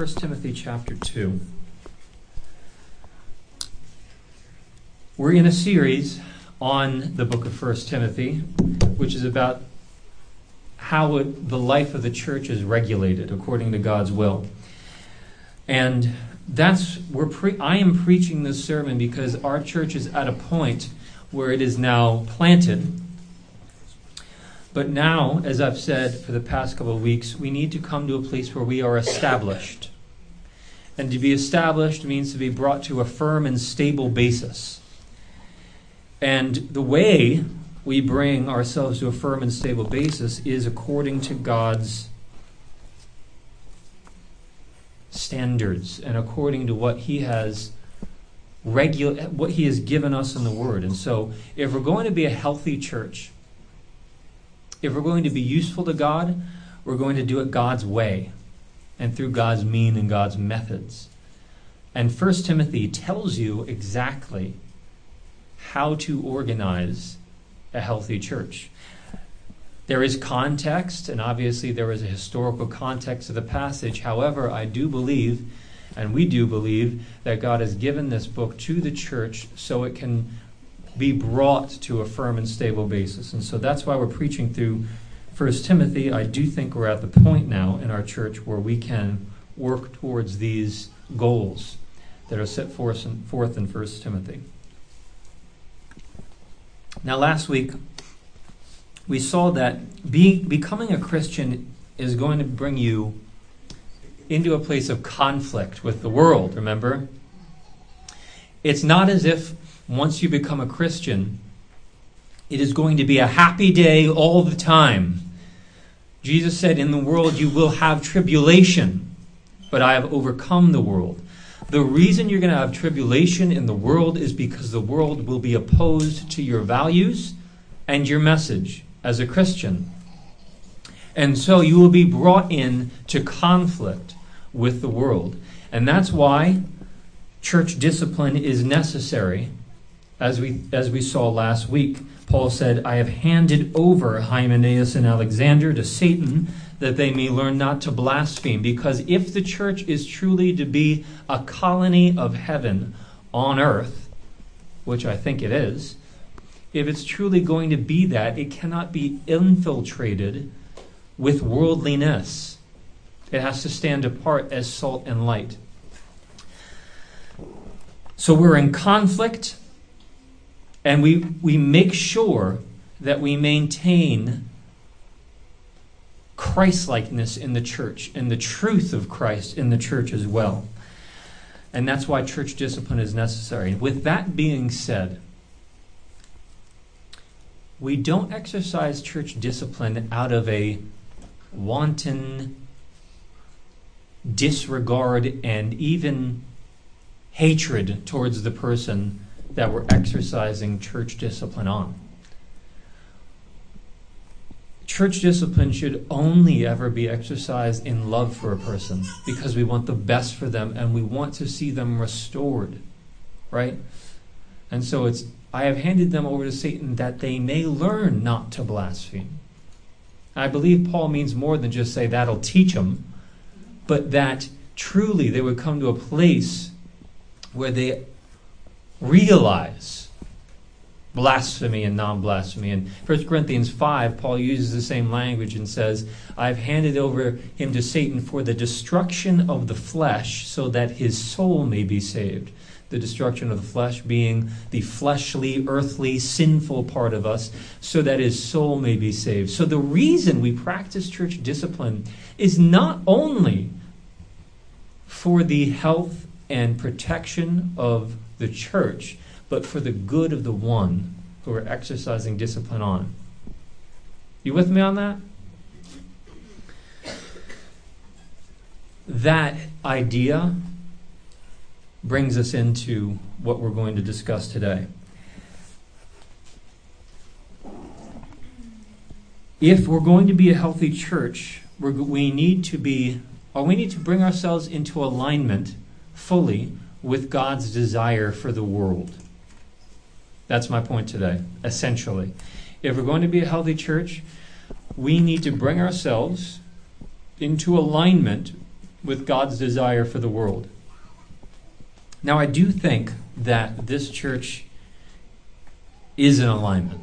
1 Timothy chapter 2. We're in a series on the book of 1 Timothy, which is about how the life of the church is regulated according to God's will. And I am preaching this sermon because our church is at a point where it is now planted. But now, as I've said for the past couple of weeks, we need to come to a place where we are established. And to be established means to be brought to a firm and stable basis. And the way we bring ourselves to a firm and stable basis is according to God's standards and according to what He has what He has given us in the Word. And so, if we're going to be a healthy church, if we're going to be useful to God, we're going to do it God's way and through God's means and God's methods. And 1 Timothy tells you exactly how to organize a healthy church. There is context, and obviously there is a historical context of the passage. However, I do believe, and we do believe, that God has given this book to the church so it can be brought to a firm and stable basis. And so that's why we're preaching through 1 Timothy. I do think we're at the point now in our church where we can work towards these goals that are set forth in 1 Timothy. Now, last week, we saw that becoming a Christian is going to bring you into a place of conflict with the world, remember? It's not as if once you become a Christian, it is going to be a happy day all the time. Jesus said, "In the world you will have tribulation, but I have overcome the world." The reason you're going to have tribulation in the world is because the world will be opposed to your values and your message as a Christian. And so you will be brought in to conflict with the world. And that's why church discipline is necessary. As we saw last week, Paul said, "I have handed over Hymenaeus and Alexander to Satan, that they may learn not to blaspheme." Because if the church is truly to be a colony of heaven on earth, which I think it is, if it's truly going to be that, it cannot be infiltrated with worldliness. It has to stand apart as salt and light. So we're in conflict. And we make sure that we maintain Christ-likeness in the church and the truth of Christ in the church as well. And that's why church discipline is necessary. With that being said, we don't exercise church discipline out of a wanton disregard and even hatred towards the person that we're exercising church discipline on. Church discipline should only ever be exercised in love for a person, because we want the best for them and we want to see them restored, right? And so it's, "I have handed them over to Satan that they may learn not to blaspheme." I believe Paul means more than just say that'll teach them, but that truly they would come to a place where they realize blasphemy and non-blasphemy. In 1 Corinthians 5, Paul uses the same language and says, "I've handed over him to Satan for the destruction of the flesh, so that his soul may be saved." The destruction of the flesh being the fleshly, earthly, sinful part of us, so that his soul may be saved. So the reason we practice church discipline is not only for the health and protection of the church, but for the good of the one who are exercising discipline on. You with me on that? That idea brings us into what we're going to discuss today. If we're going to be a healthy church, we need to bring ourselves into alignment fully with God's desire for the world. That's my point today, essentially. If we're going to be a healthy church, we need to bring ourselves into alignment with God's desire for the world. Now, I do think that this church is in alignment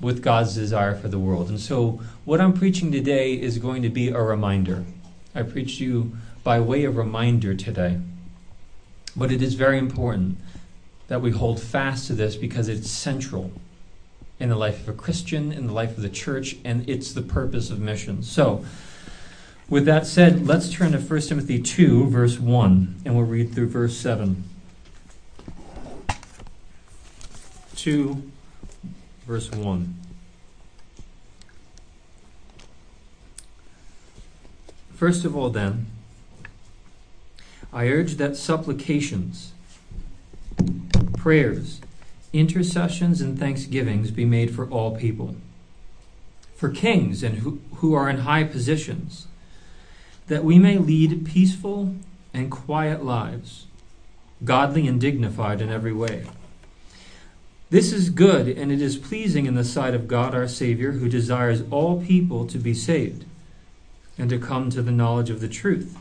with God's desire for the world. And so what I'm preaching today is going to be a reminder. I preached you by way of reminder today. But it is very important that we hold fast to this because it's central in the life of a Christian, in the life of the church, and it's the purpose of mission. So, with that said, let's turn to 1 Timothy 2, verse 1, and we'll read through verse 7. 2, verse 1. First of all, then, I urge that supplications, prayers, intercessions, and thanksgivings be made for all people, for kings and who are in high positions, that we may lead peaceful and quiet lives, godly and dignified in every way. This is good, and it is pleasing in the sight of God our Savior, who desires all people to be saved and to come to the knowledge of the truth.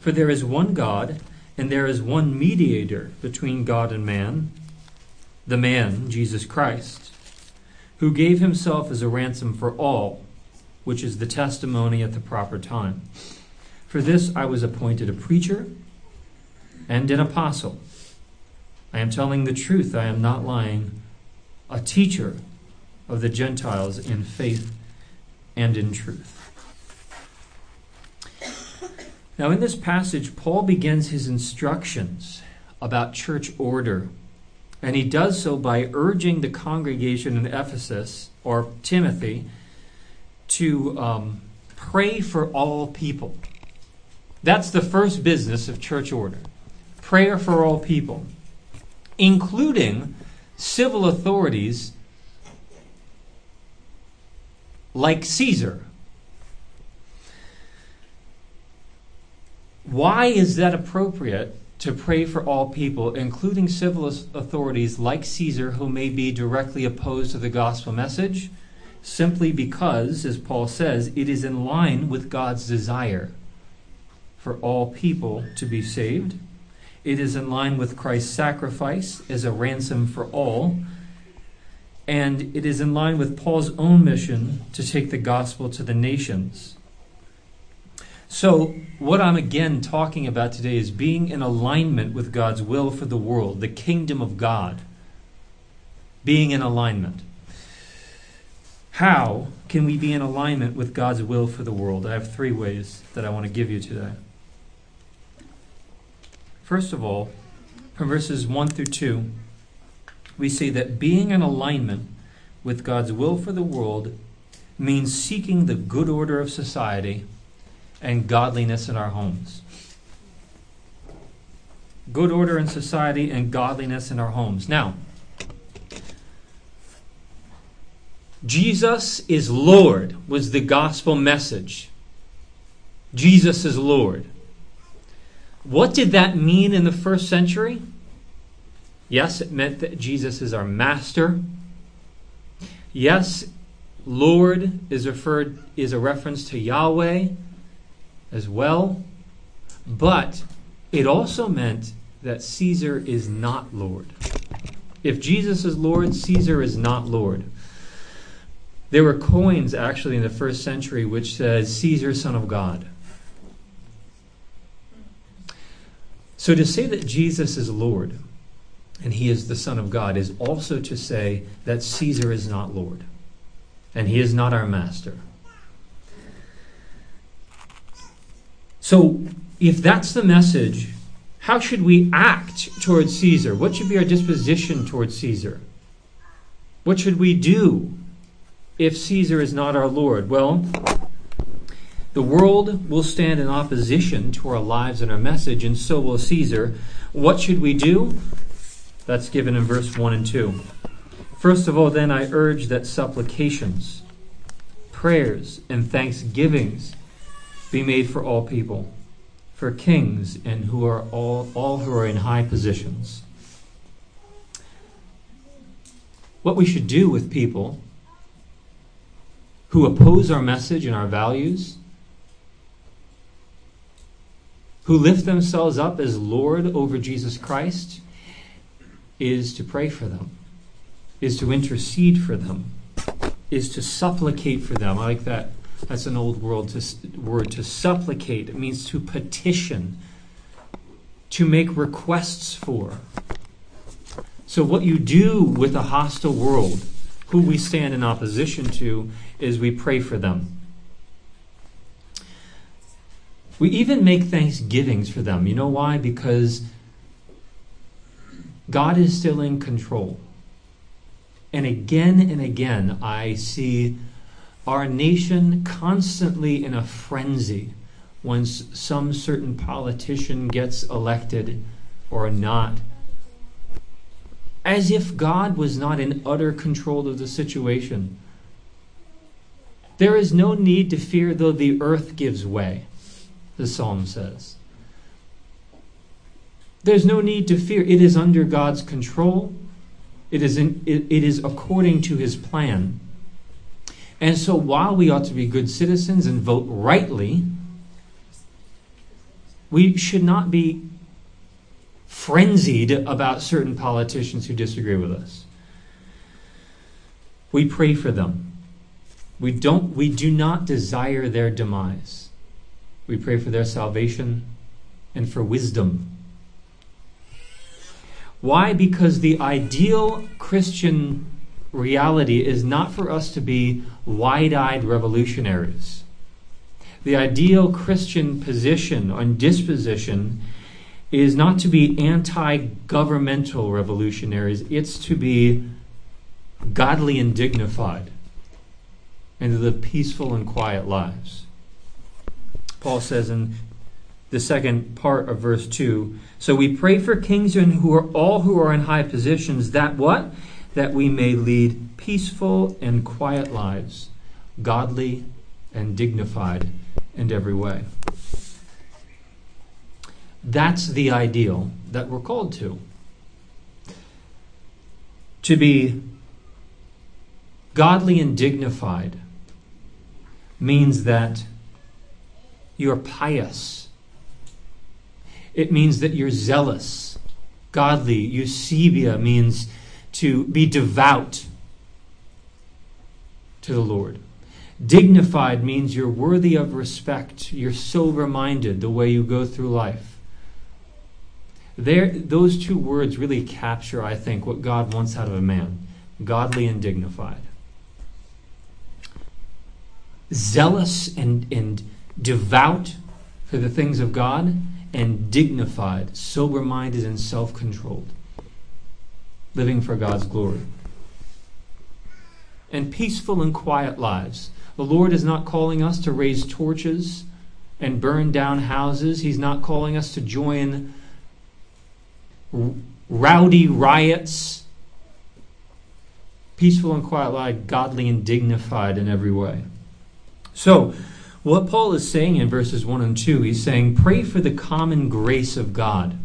For there is one God, and there is one mediator between God and man, the man, Jesus Christ, who gave himself as a ransom for all, which is the testimony at the proper time. For this I was appointed a preacher and an apostle. I am telling the truth, I am not lying, a teacher of the Gentiles in faith and in truth. Now, in this passage, Paul begins his instructions about church order, and he does so by urging the congregation in Ephesus, or Timothy, to pray for all people. That's the first business of church order. Prayer for all people, including civil authorities like Caesar. Why is that appropriate to pray for all people, including civil authorities like Caesar, who may be directly opposed to the gospel message? Simply because, as Paul says, it is in line with God's desire for all people to be saved. It is in line with Christ's sacrifice as a ransom for all. And it is in line with Paul's own mission to take the gospel to the nations. So what I'm again talking about today is being in alignment with God's will for the world, the kingdom of God. Being in alignment. How can we be in alignment with God's will for the world? I have three ways that I want to give you today. First of all, from verses 1 through 2, we see that being in alignment with God's will for the world means seeking the good order of society and godliness in our homes. Good order in society and godliness in our homes. Now, Jesus is Lord was the gospel message. Jesus is Lord. What did that mean in the first century? Yes, it meant that Jesus is our master. Yes, Lord is a reference to Yahweh as well, but it also meant that Caesar is not Lord. If Jesus is Lord, Caesar is not Lord. There were coins actually in the first century which says Caesar, son of God. So to say that Jesus is Lord and he is the son of God is also to say that Caesar is not Lord and he is not our master. So, if that's the message, how should we act towards Caesar? What should be our disposition towards Caesar? What should we do if Caesar is not our Lord? Well, the world will stand in opposition to our lives and our message, and so will Caesar. What should we do? That's given in verse 1 and 2. First of all, then, I urge that supplications, prayers, and thanksgivings be made for all people, for kings and who are all who are in high positions. What we should do with people who oppose our message and our values who lift themselves up as Lord over Jesus Christ, is to pray for them, is to intercede for them, is to supplicate for them. I like that. That's an old world word, to supplicate. It means to petition, to make requests for. So what you do with a hostile world, who we stand in opposition to, is we pray for them. We even make thanksgivings for them. You know why? Because God is still in control. And again, I see our nation constantly in a frenzy once some certain politician gets elected or not. As if God was not in utter control of the situation. There is no need to fear though the earth gives way, the psalm says. There's no need to fear. It is under God's control. It is according to his plan. And so while we ought to be good citizens and vote rightly, we should not be frenzied about certain politicians who disagree with us. We pray for them. We do not desire their demise. We pray for their salvation and for wisdom. Why? Because the ideal Christian reality is not for us to be wide-eyed revolutionaries. The ideal Christian position and disposition is not to be anti-governmental revolutionaries. It's to be godly and dignified and to live peaceful and quiet lives. Paul says in the second part of verse 2, so we pray for kings and who are in high positions, that what? That we may lead peaceful and quiet lives, godly and dignified in every way. That's the ideal that we're called to. To be godly and dignified means that you're pious. It means that you're zealous. Godly, eusebia, means to be devout to the Lord. Dignified means you're worthy of respect. You're sober-minded the way you go through life. Those two words really capture, I think, what God wants out of a man. Godly and dignified. Zealous and devout for the things of God, and dignified, sober-minded and self-controlled. Living for God's glory. And peaceful and quiet lives. The Lord is not calling us to raise torches and burn down houses. He's not calling us to join rowdy riots. Peaceful and quiet life, godly and dignified in every way. So, what Paul is saying in verses 1 and 2, he's saying, pray for the common grace of God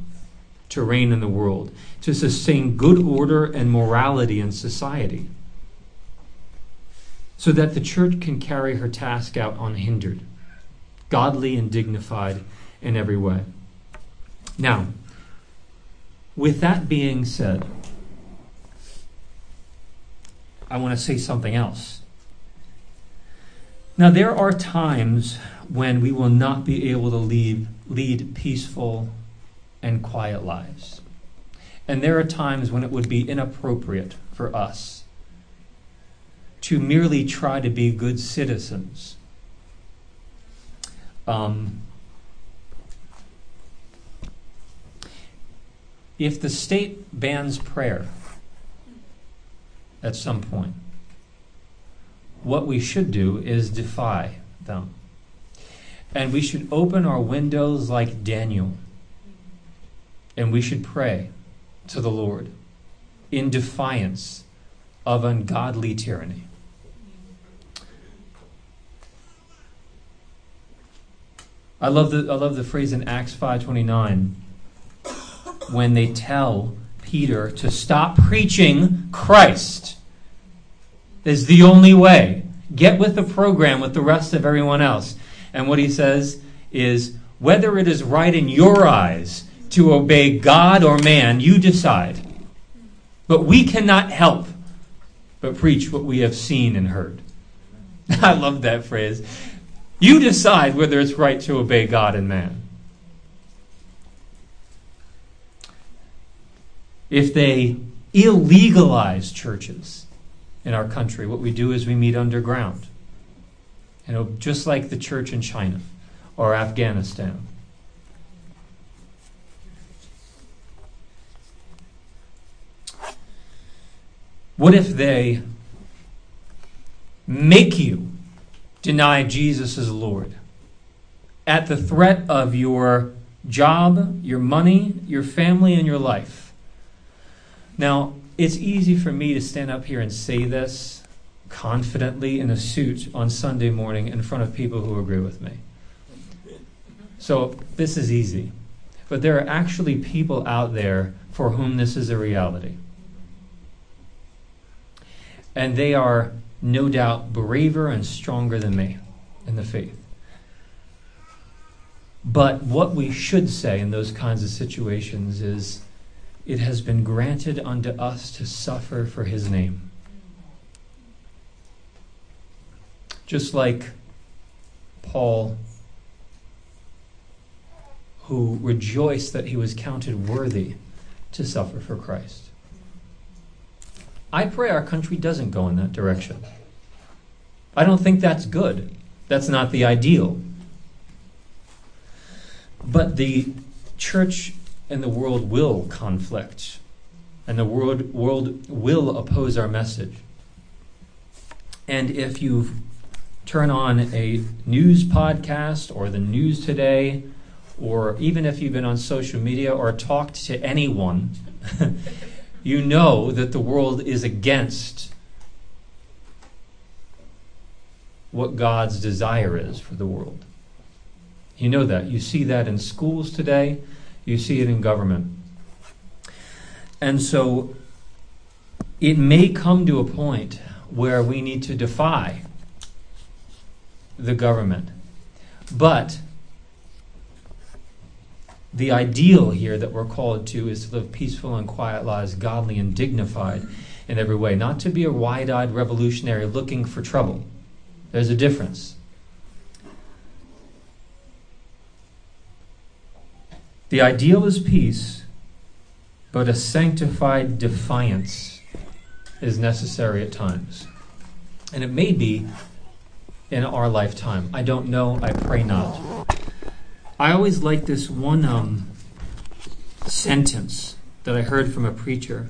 to reign in the world, to sustain good order and morality in society, so that the church can carry her task out unhindered, godly and dignified in every way. Now, with that being said, I want to say something else. Now, there are times when we will not be able to lead peaceful and quiet lives. And there are times when it would be inappropriate for us to merely try to be good citizens. If the state bans prayer at some point, what we should do is defy them. And we should open our windows like Daniel. And we should pray to the Lord in defiance of ungodly tyranny. I love the phrase in Acts 5:29. When they tell Peter to stop preaching Christ is the only way. Get with the program with the rest of everyone else. And what he says is, Whether it is right in your eyes to obey God or man, you decide. But we cannot help but preach what we have seen and heard. I love that phrase. You decide whether it's right to obey God and man. If they illegalize churches in our country, what we do is we meet underground. You know, just like the church in China or Afghanistan. What if they make you deny Jesus as Lord at the threat of your job, your money, your family, and your life? Now, it's easy for me to stand up here and say this confidently in a suit on Sunday morning in front of people who agree with me. So this is easy. But there are actually people out there for whom this is a reality. And they are no doubt braver and stronger than me in the faith. But what we should say in those kinds of situations is, it has been granted unto us to suffer for his name. Just like Paul, who rejoiced that he was counted worthy to suffer for Christ. I pray our country doesn't go in that direction. I don't think that's good. That's not the ideal. But the church and the world will conflict, and the world will oppose our message. And if you turn on a news podcast or the news today, or even if you've been on social media or talked to anyone, you know that the world is against what God's desire is for the world. You know that. You see that in schools today. You see it in government. And so it may come to a point where we need to defy the government. But the ideal here that we're called to is to live peaceful and quiet lives, godly and dignified in every way. Not to be a wide-eyed revolutionary looking for trouble. There's a difference. The ideal is peace, but a sanctified defiance is necessary at times. And it may be in our lifetime. I don't know. I pray not. I always like this one sentence that I heard from a preacher.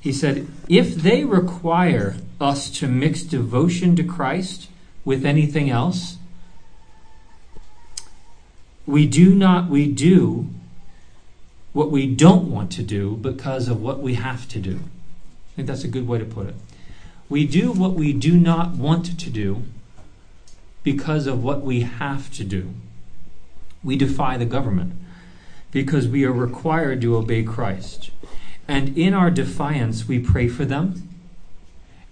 He said, if they require us to mix devotion to Christ with anything else, we do what we don't want to do because of what we have to do. I think that's a good way to put it. We do what we do not want to do because of what we have to do. We defy the government because we are required to obey Christ. And in our defiance, we pray for them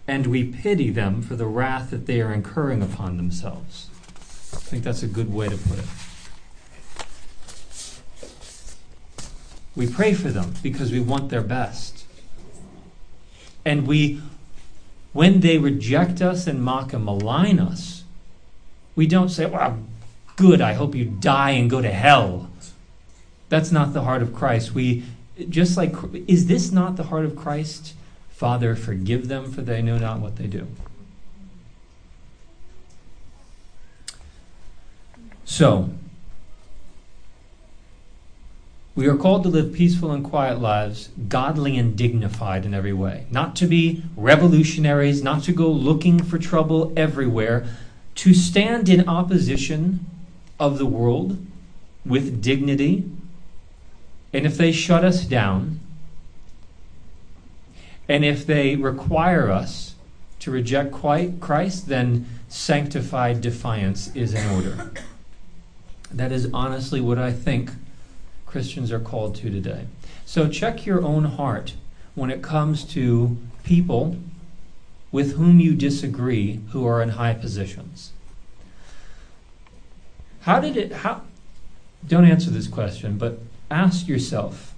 and we pity them for the wrath that they are incurring upon themselves. I think that's a good way to put it. We pray for them because we want their best. And when they reject us and mock and malign us, we don't say, well, good, I hope you die and go to hell. That's not the heart of Christ. Is this not the heart of Christ? Father, forgive them, for they know not what they do. So, we are called to live peaceful and quiet lives, godly and dignified in every way. Not to be revolutionaries, not to go looking for trouble everywhere, to stand in opposition of the world with dignity, and if they shut us down, and if they require us to reject Christ, then sanctified defiance is in order. That is honestly what I think Christians are called to today. So check your own heart when it comes to people with whom you disagree who are in high positions. How Don't answer this question, but ask yourself,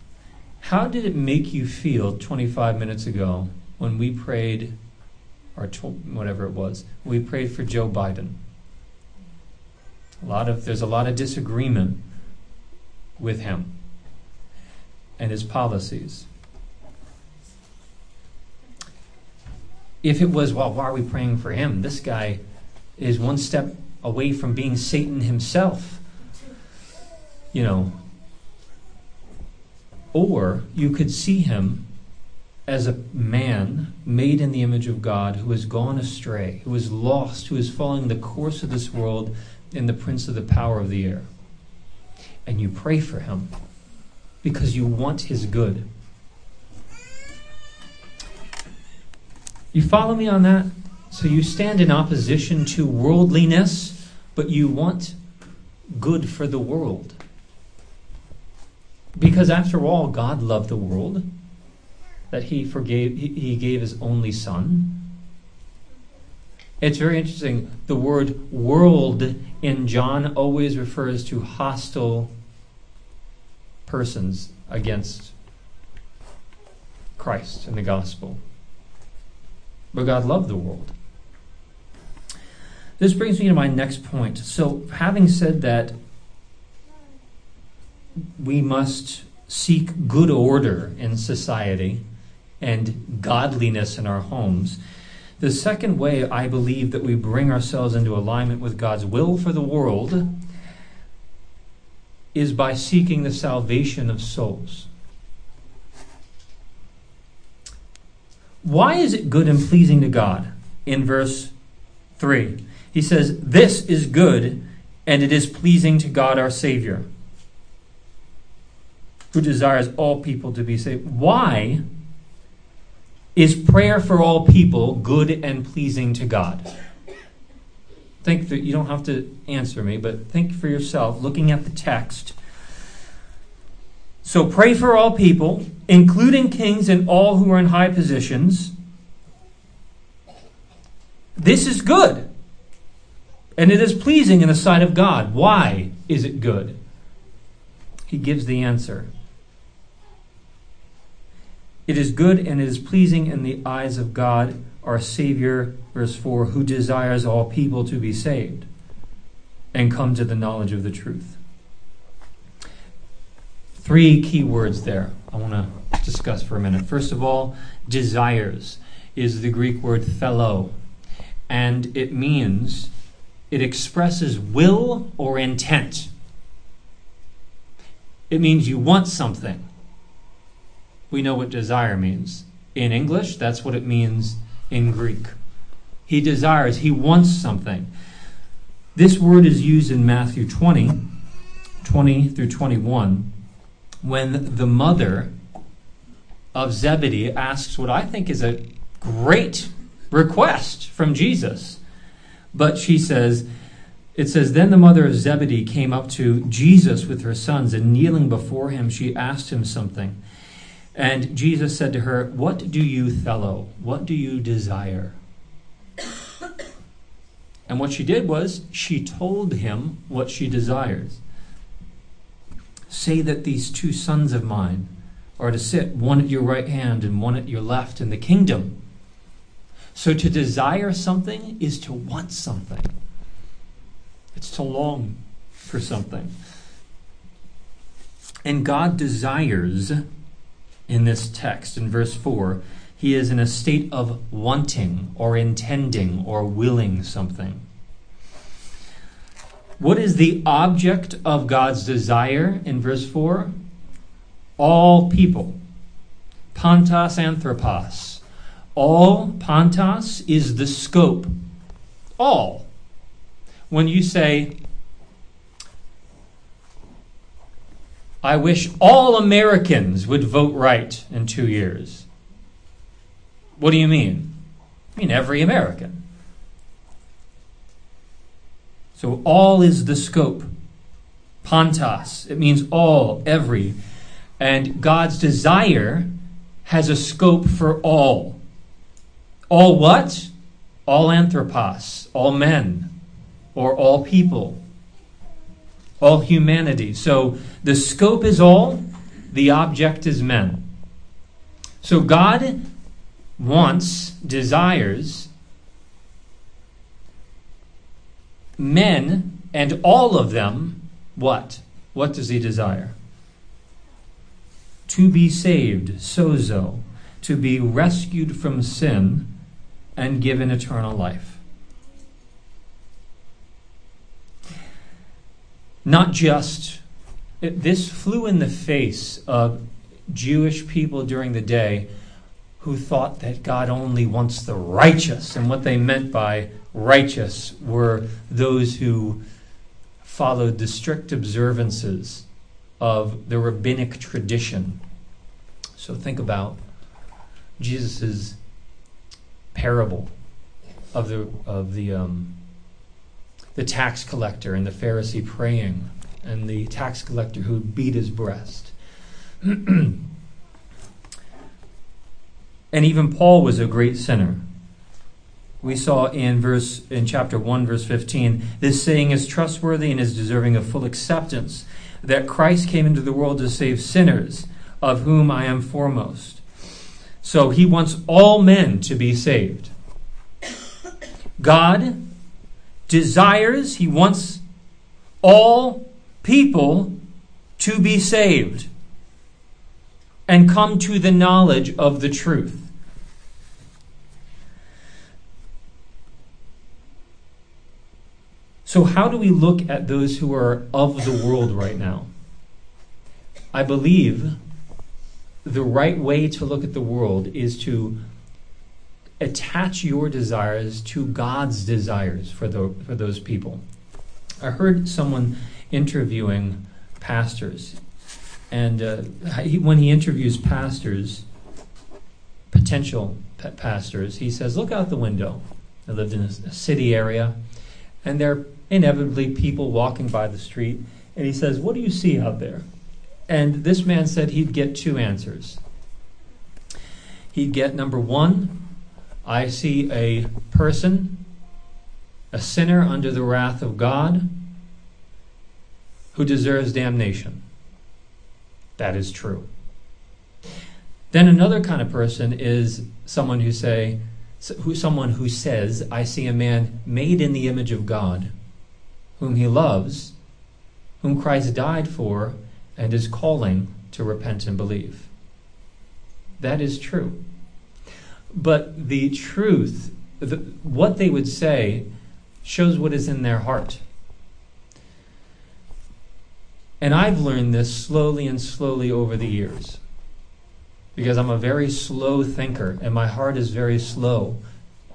how did it make you feel 25 minutes ago when we prayed, or whatever it was, we prayed for Joe Biden? There's a lot of disagreement with him and his policies. If it was, well, why are we praying for him? This guy is one step away from being Satan himself, you know. Or you could see him as a man made in the image of God who has gone astray, who is lost, who is following the course of this world and the prince of the power of the air. And you pray for him because you want his good. You follow me on that? So you stand in opposition to worldliness, but you want good for the world. Because after all, God loved the world, that he gave his only son. It's very interesting. The word world in John always refers to hostile persons against Christ in the gospel. But God loved the world. This brings me to my next point. So, having said that, we must seek good order in society and godliness in our homes. The second way I believe that we bring ourselves into alignment with God's will for the world is by seeking the salvation of souls. Why is it good and pleasing to God? In verse 3, he says, "This is good, and it is pleasing to God our Savior, who desires all people to be saved." Why is prayer for all people good and pleasing to God? Think that you don't have to answer me, but think for yourself, looking at the text. So pray for all people, including kings and all who are in high positions. This is good, and it is pleasing in the sight of God. Why is it good? He gives the answer. It is good and it is pleasing in the eyes of God, our Savior, verse 4, who desires all people to be saved and come to the knowledge of the truth. Three key words there I want to discuss for a minute. First of all, desires is the Greek word philo, and it means, it expresses will or intent. It means you want something. We know what desire means. In English, that's what it means in Greek. He desires, he wants something. This word is used in Matthew 20 through 21, when the mother of Zebedee asks what I think is a great request from Jesus. But she says, it says, "Then the mother of Zebedee came up to Jesus with her sons, and kneeling before him, she asked him something. And Jesus said to her, 'What do you fellow? What do you desire?' And what she did was, she told him what she desires. 'Say that these two sons of mine are to sit, one at your right hand and one at your left, in the kingdom.'" So to desire something is to want something. It's to long for something. And God desires, in this text, in verse 4, he is in a state of wanting or intending or willing something. What is the object of God's desire in verse 4? All people. Pantos anthropos. All, pantos, is the scope. All. When you say, "I wish all Americans would vote right in 2 years," what do you mean? I mean every American. So all is the scope. Pantos. It means all, every. And God's desire has a scope for all. All what? All anthropos, all men, or all people. all humanity. So the scope is all, the object is men. So God wants, desires men, and all of them, what? What does he desire? To be saved, sozo, to be rescued from sin and given eternal life. Not just, this flew in the face of Jewish people during the day who thought that God only wants the righteous, and what they meant by righteous were those who followed the strict observances of the rabbinic tradition. So think about Jesus' parable of the tax collector and the Pharisee praying, and the tax collector who beat his breast. And even Paul was a great sinner. We saw in chapter 1, verse 15, this saying is trustworthy and is deserving of full acceptance, that Christ came into the world to save sinners, of whom I am foremost. So he wants all men to be saved. God desires, he wants all people to be saved and come to the knowledge of the truth. So how do we look at those who are of the world right now? I believe the right way to look at the world is to attach your desires to God's desires for those people. I heard someone interviewing pastors, and when he interviews pastors, potential pastors, he says, look out the window. I lived in a city area, and there are inevitably people walking by the street, and he says, what do you see out there? And this man said he'd get two answers. He'd get, number one, I see a person, a sinner under the wrath of God, who deserves damnation. That is true. Then another kind of person is someone who says, I see a man made in the image of God, whom he loves, whom Christ died for, and is calling to repent and believe. That is true. But the truth, what they would say, shows what is in their heart. And I've learned this slowly and slowly over the years, because I'm a very slow thinker, and my heart is very slow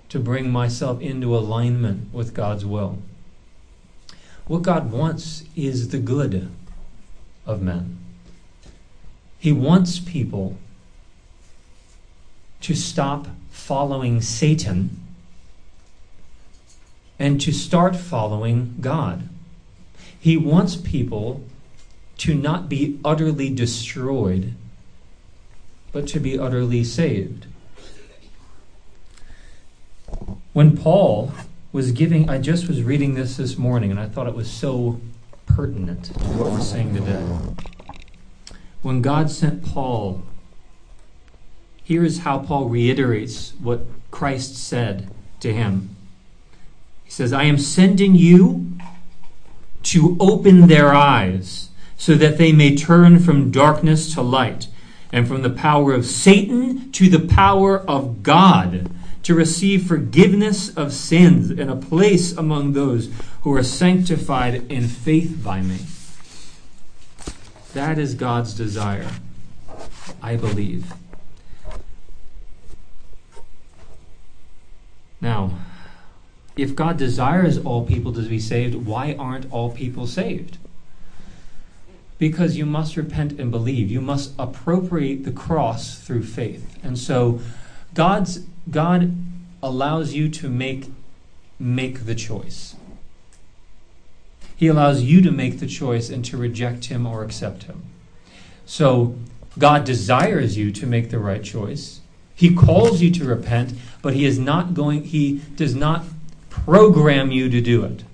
to bring myself into alignment with God's will. What God wants is the good of men. He wants people to stop following Satan and to start following God. He wants people to not be utterly destroyed, but to be utterly saved. When Paul was giving, I just was reading this morning, and I thought it was so pertinent to what we're saying today. When God sent Paul, here is how Paul reiterates what Christ said to him. He says, I am sending you to open their eyes so that they may turn from darkness to light, and from the power of Satan to the power of God, to receive forgiveness of sins and a place among those who are sanctified in faith by me. That is God's desire, I believe. Now, if God desires all people to be saved, why aren't all people saved? Because you must repent and believe. You must appropriate the cross through faith. And so God allows you to make the choice. He allows you to make the choice and to reject him or accept him. So God desires you to make the right choice. He calls you to repent, but he does not program you to do it.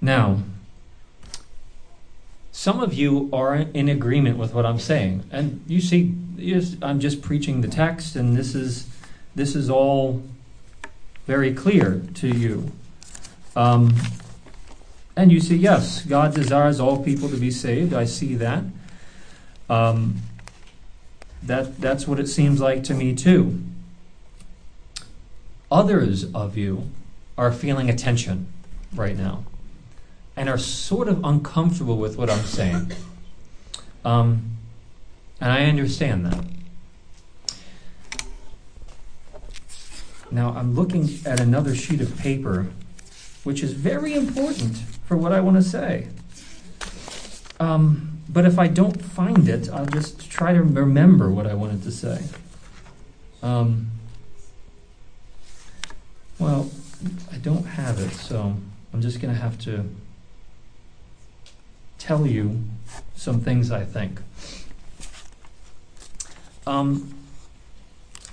Now, some of you are in agreement with what I'm saying, and you see, I'm just preaching the text, and this is all very clear to you. And you see, yes, God desires all people to be saved. I see that. That's what it seems like to me too. Others of you are feeling a tension right now and are sort of uncomfortable with what I'm saying. And I understand that. Now, I'm looking at another sheet of paper, which is very important for what I want to say. But if I don't find it, I'll just try to remember what I wanted to say. Well, I don't have it, so I'm just going to have to tell you some things I think.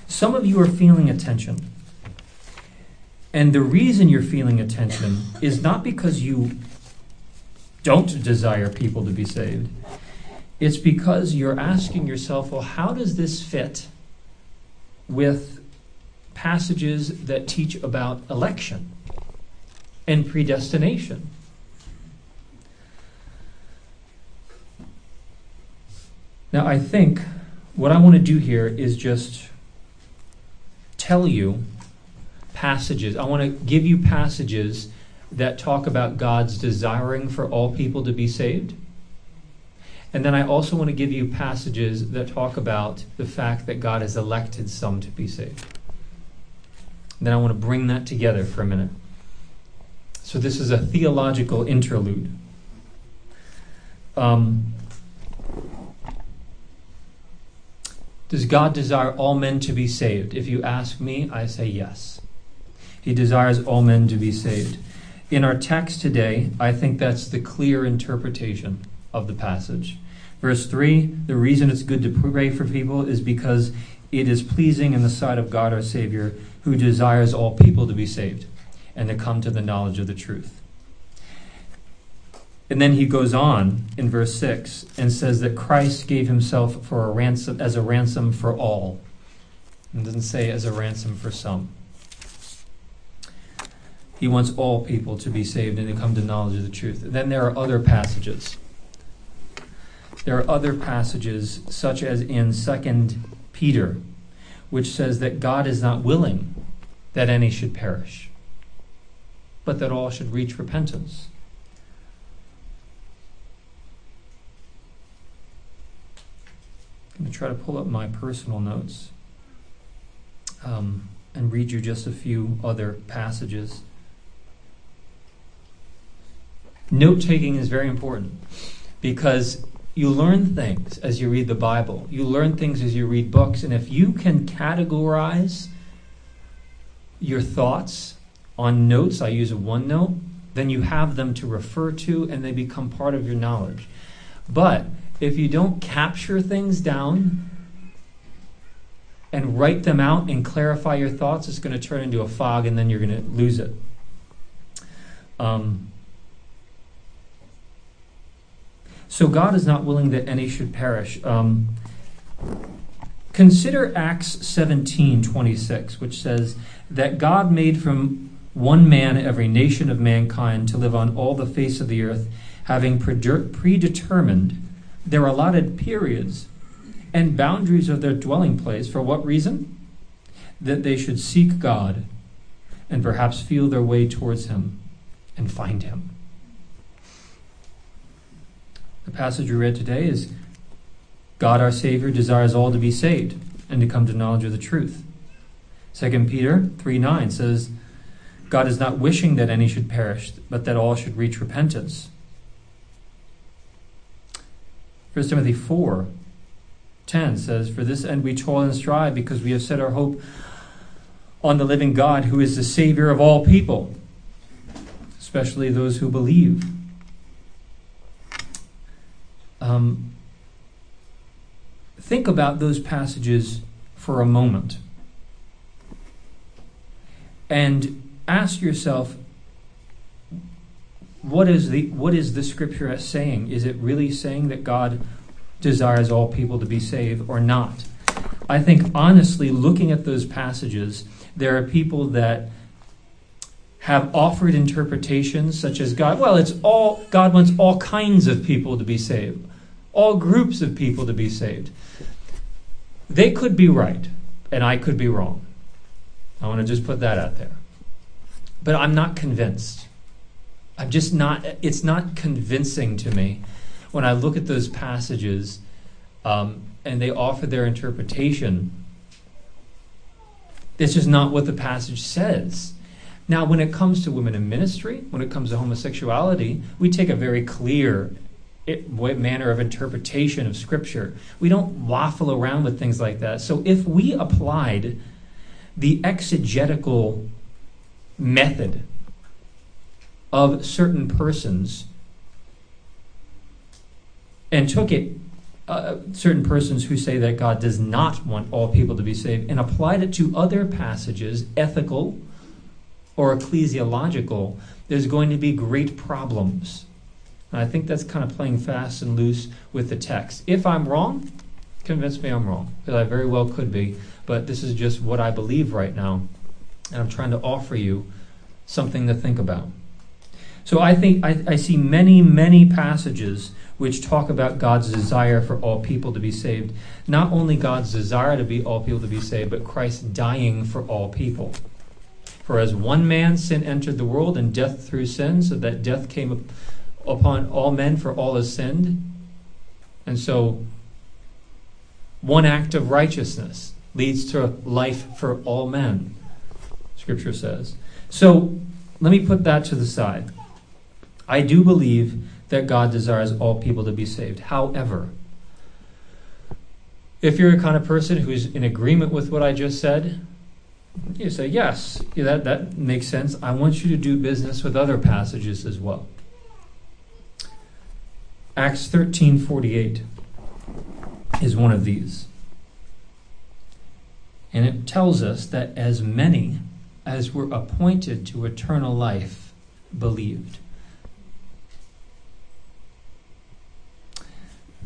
Some of you are feeling a tension. And the reason you're feeling a tension is not because you don't desire people to be saved. It's because you're asking yourself, well, how does this fit with passages that teach about election and predestination? Now, I think what I want to do here is just tell you passages. I want to give you passages that talk about God's desiring for all people to be saved. And then I also want to give you passages that talk about the fact that God has elected some to be saved. And then I want to bring that together for a minute. So this is a theological interlude. Does God desire all men to be saved? If you ask me, I say yes. He desires all men to be saved. In our text today, I think that's the clear interpretation of the passage. Verse 3, the reason it's good to pray for people is because it is pleasing in the sight of God our Savior, who desires all people to be saved and to come to the knowledge of the truth. And then he goes on in verse 6 and says that Christ gave himself for a ransom, as a ransom for all. It doesn't say as a ransom for some. He wants all people to be saved and to come to knowledge of the truth. And then there are other passages. There are other passages, such as in 2 Peter, which says that God is not willing that any should perish, but that all should reach repentance. I'm going to try to pull up my personal notes and read you just a few other passages. Note-taking is very important because you learn things as you read the Bible. You learn things as you read books. And if you can categorize your thoughts on notes, I use a OneNote, then you have them to refer to and they become part of your knowledge. But if you don't capture things down and write them out and clarify your thoughts, it's going to turn into a fog and then you're going to lose it. So God is not willing that any should perish. Consider Acts 17:26, which says that God made from one man every nation of mankind to live on all the face of the earth, having predetermined their allotted periods and boundaries of their dwelling place. For what reason? That they should seek God and perhaps feel their way towards him and find him. The passage we read today is God our Savior desires all to be saved and to come to knowledge of the truth. 2 Peter 3:9 says, God is not wishing that any should perish, but that all should reach repentance. 1 Timothy 4:10 says, for this end we toil and strive because we have set our hope on the living God who is the Savior of all people, especially those who believe. Think about those passages for a moment and ask yourself, what is the scripture saying? Is it really saying that God desires all people to be saved or not? I think honestly, looking at those passages, there are people that have offered interpretations such as God. Well, it's all God wants all kinds of people to be saved, all groups of people to be saved. They could be right, and I could be wrong. I want to just put that out there. But I'm not convinced. I'm just not. It's not convincing to me when I look at those passages, and they offer their interpretation. It's just not what the passage says. Now, when it comes to women in ministry, when it comes to homosexuality, we take a very clear manner of interpretation of Scripture. We don't waffle around with things like that. So if we applied the exegetical method of certain persons and took it, certain persons who say that God does not want all people to be saved, and applied it to other passages, ethical or ecclesiological, there's going to be great problems. And I think that's kind of playing fast and loose with the text. If I'm wrong, convince me I'm wrong, because I very well could be, but this is just what I believe right now, and I'm trying to offer you something to think about. So I think I see many, many passages which talk about God's desire for all people to be saved. Not only God's desire to be all people to be saved, but Christ dying for all people. For as one man sin entered the world, and death through sin, so that death came upon all men, for all has sinned. And so one act of righteousness leads to life for all men, Scripture says. So let me put that to the side. I do believe that God desires all people to be saved. However, if you're a kind of person who's in agreement with what I just said, you say, yes, that makes sense. I want you to do business with other passages as well. Acts 13:48 is one of these. And it tells us that as many as were appointed to eternal life believed.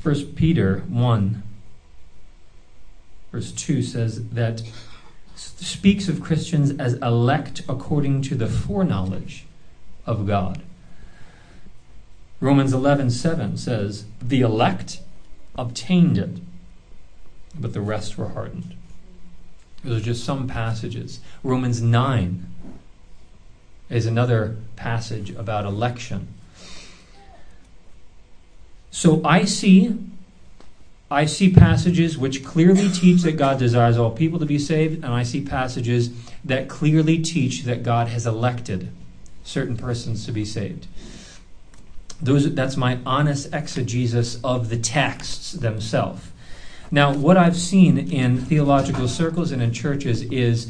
1 Peter 1, verse 2 says that speaks of Christians as elect according to the foreknowledge of God. Romans 11:7 says, the elect obtained it, but the rest were hardened. Those are just some passages. Romans 9 is another passage about election. So I see passages which clearly teach that God desires all people to be saved, and I see passages that clearly teach that God has elected certain persons to be saved. That's my honest exegesis of the texts themselves. Now, what I've seen in theological circles and in churches is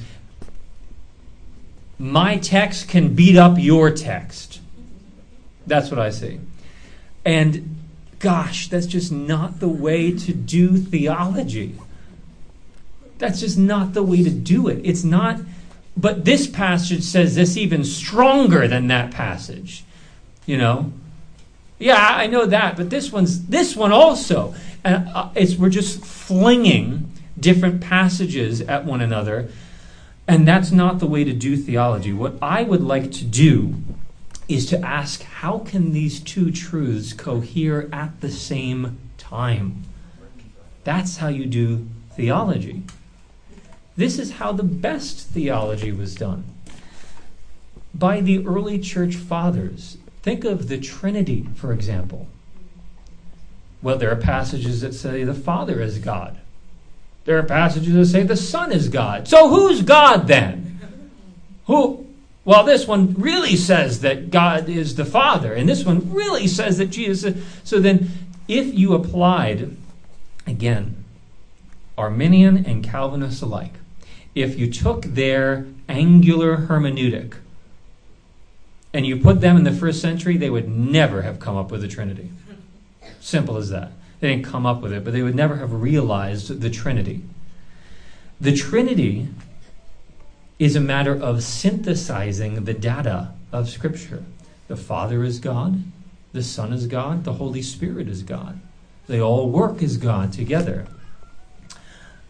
my text can beat up your text. That's what I see. And gosh, that's just not the way to do theology. That's just not the way to do it. It's not, but this passage says this even stronger than that passage. You know? Yeah, I know that, but this one also. And we're just flinging different passages at one another, and that's not the way to do theology. What I would like to do is to ask, how can these two truths cohere at the same time? That's how you do theology. This is how the best theology was done. By the early church fathers. Think of the Trinity, for example. Well, there are passages that say the Father is God. There are passages that say the Son is God. So who's God then? Who? Well, this one really says that God is the Father, and this one really says that Jesus is... So then, if you applied, again, Arminian and Calvinist alike, if you took their angular hermeneutic and you put them in the first century, they would never have come up with the Trinity. Simple as that. They didn't come up with it, but they would never have realized the Trinity. The Trinity is a matter of synthesizing the data of Scripture. The Father is God, the Son is God, the Holy Spirit is God. They all work as God together.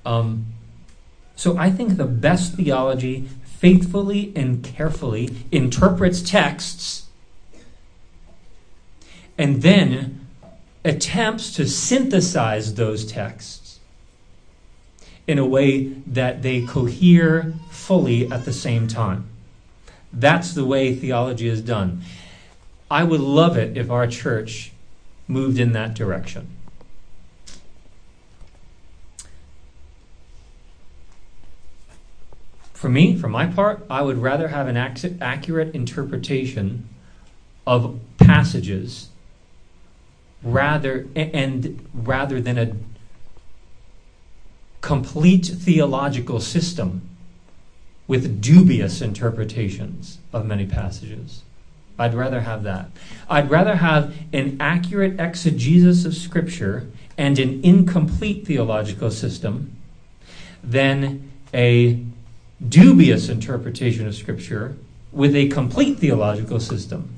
So I think the best theology faithfully and carefully interprets texts and then attempts to synthesize those texts in a way that they cohere fully at the same time. That's the way theology is done. I would love it if our church moved in that direction. For me, for my part, I would rather have an accurate interpretation of passages rather than a complete theological system with dubious interpretations of many passages. I'd rather have that. I'd rather have an accurate exegesis of Scripture and an incomplete theological system than a dubious interpretation of Scripture with a complete theological system.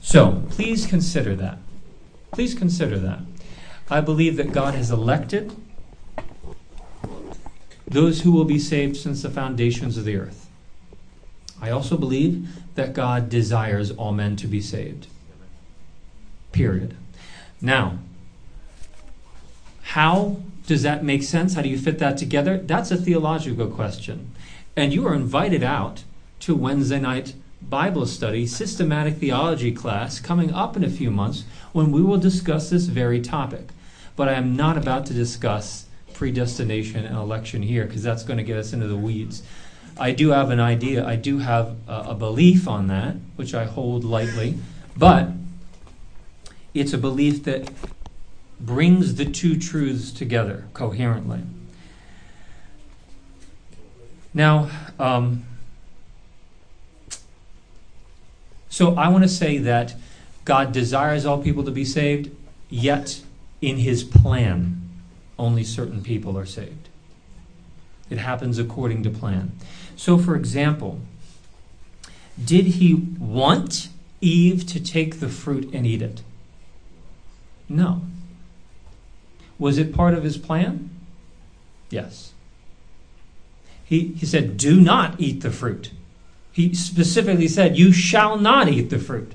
So, please consider that. Please consider that. I believe that God has elected those who will be saved since the foundations of the earth. I also believe that God desires all men to be saved. Period. Now, how does that make sense? How do you fit that together? That's a theological question. And you are invited out to Wednesday night Bible study, systematic theology class coming up in a few months when we will discuss this very topic. But I am not about to discuss predestination and election here, because that's going to get us into the weeds. I do have an idea. I do have a belief on that, which I hold lightly, but it's a belief that brings the two truths together coherently. Now, so I want to say that God desires all people to be saved, yet in his plan, only certain people are saved. It happens according to plan. So, for example, did he want Eve to take the fruit and eat it? No. Was it part of his plan? Yes. He said, do not eat the fruit. He specifically said, you shall not eat the fruit.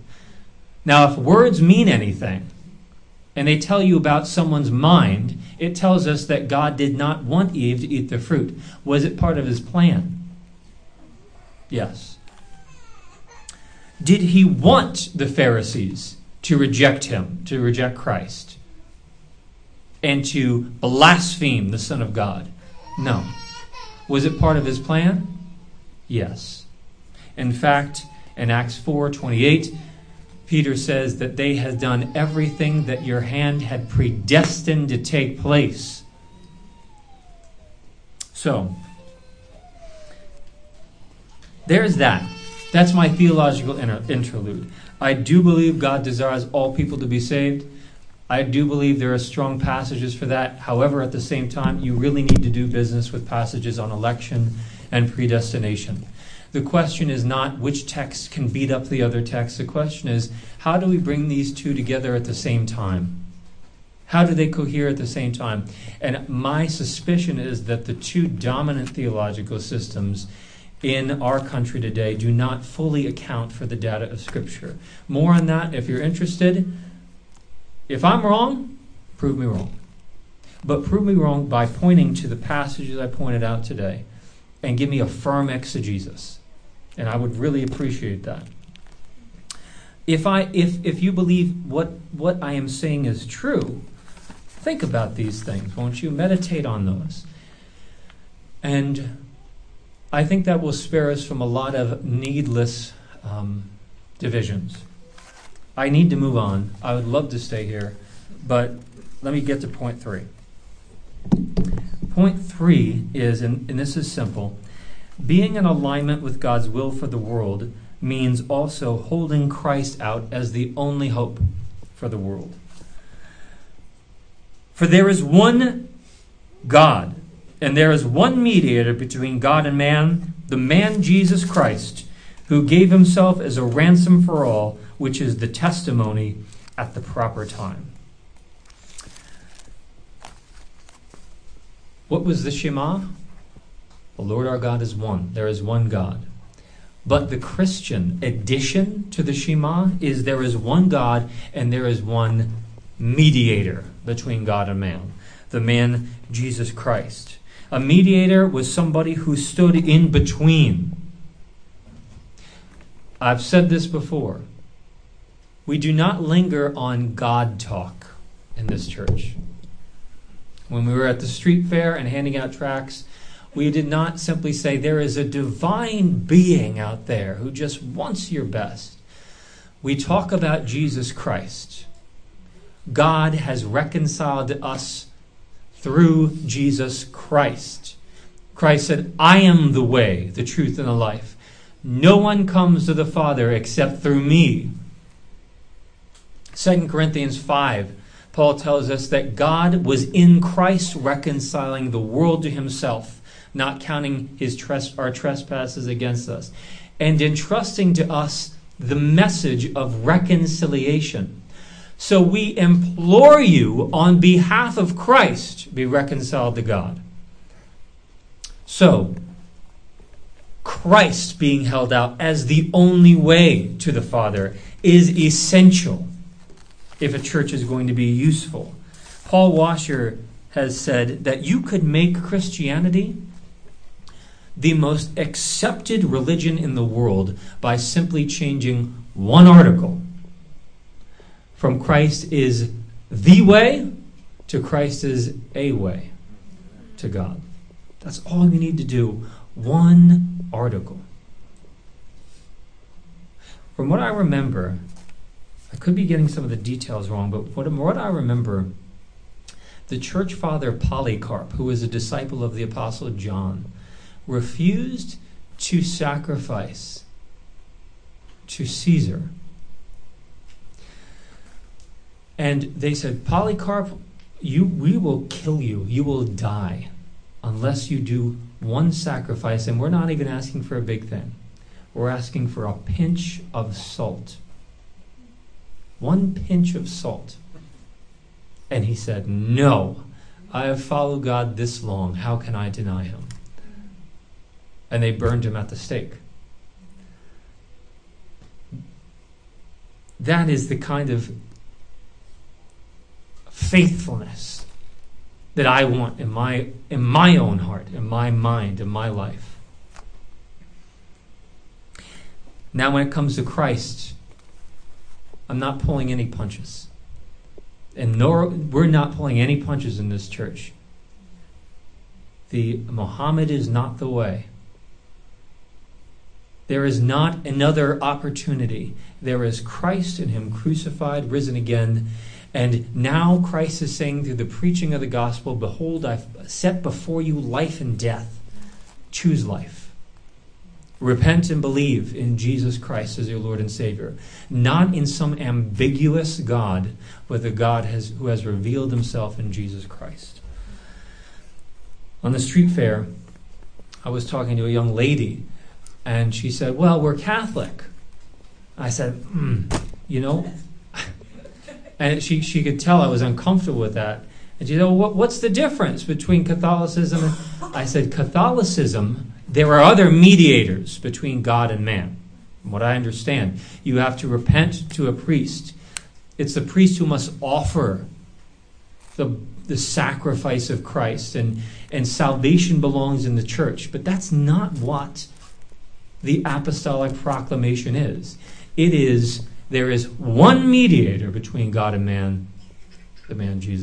Now, if words mean anything, and they tell you about someone's mind, it tells us that God did not want Eve to eat the fruit. Was it part of his plan? Yes. Did he want the Pharisees to reject him, to reject Christ, and to blaspheme the Son of God? No. Was it part of his plan? Yes. In fact, in Acts 4:28, Peter says that they had done everything that your hand had predestined to take place. So, there's that. That's my theological interlude. I do believe God desires all people to be saved. I do believe there are strong passages for that. However, at the same time, you really need to do business with passages on election and predestination. The question is not which text can beat up the other text. The question is, how do we bring these two together at the same time? How do they cohere at the same time? And my suspicion is that the two dominant theological systems in our country today do not fully account for the data of Scripture. More on that if you're interested. If I'm wrong, prove me wrong. But prove me wrong by pointing to the passages I pointed out today and give me a firm exegesis. And I would really appreciate that. If you believe what I am saying is true, think about these things, won't you? Meditate on those. And I think that will spare us from a lot of needless divisions. I need to move on. I would love to stay here, but let me get to point three. Point three is, and this is simple, being in alignment with God's will for the world means also holding Christ out as the only hope for the world. For there is one God And there is one mediator between God and man, the man Jesus Christ, who gave himself as a ransom for all, which is the testimony at the proper time. What was the Shema? The Lord our God is one. There is one God. But the Christian addition to the Shema is there is one God and there is one mediator between God and man, the man Jesus Christ. A mediator was somebody who stood in between. I've said this before. We do not linger on God talk in this church. When we were at the street fair and handing out tracts, we did not simply say, there is a divine being out there who just wants your best. We talk about Jesus Christ. God has reconciled us through Jesus Christ. Christ said, I am the way, the truth, and the life. No one comes to the Father except through me. 2 Corinthians 5, Paul tells us that God was in Christ reconciling the world to himself, not counting our trespasses against us, and entrusting to us the message of reconciliation. So we implore you on behalf of Christ, be reconciled to God. So, Christ being held out as the only way to the Father is essential if a church is going to be useful. Paul Washer has said that you could make Christianity the most accepted religion in the world by simply changing one article. From Christ is the way to Christ is a way to God. That's all you need to do. One article. From what I remember, I could be getting some of the details wrong, but from what I remember, the church father Polycarp, who was a disciple of the Apostle John, refused to sacrifice to Caesar. And they said, Polycarp, we will kill you. You will die unless you do one sacrifice. And we're not even asking for a big thing. We're asking for a pinch of salt. One pinch of salt. And he said, no, I have followed God this long. How can I deny him? And they burned him at the stake. That is the kind of faithfulness that I want in my own heart, in my mind, in my life. Now when it comes to Christ, I'm not pulling any punches. And nor we're not pulling any punches in this church. The Muhammad is not the way. There is not another opportunity. There is Christ and him crucified, risen again. And now Christ is saying through the preaching of the gospel, behold, I've set before you life and death. Choose life. Repent and believe in Jesus Christ as your Lord and Savior. Not in some ambiguous God, but the God who has revealed himself in Jesus Christ. On the street fair, I was talking to a young lady, and she said, well, we're Catholic. I said, you know... And she could tell I was uncomfortable with that. And she said, well, what's the difference between Catholicism and... I said, Catholicism, there are other mediators between God and man. From what I understand, you have to repent to a priest. It's the priest who must offer the sacrifice of Christ. And salvation belongs in the church. But that's not what the apostolic proclamation is. It is... There is one mediator between God and man, the man Jesus.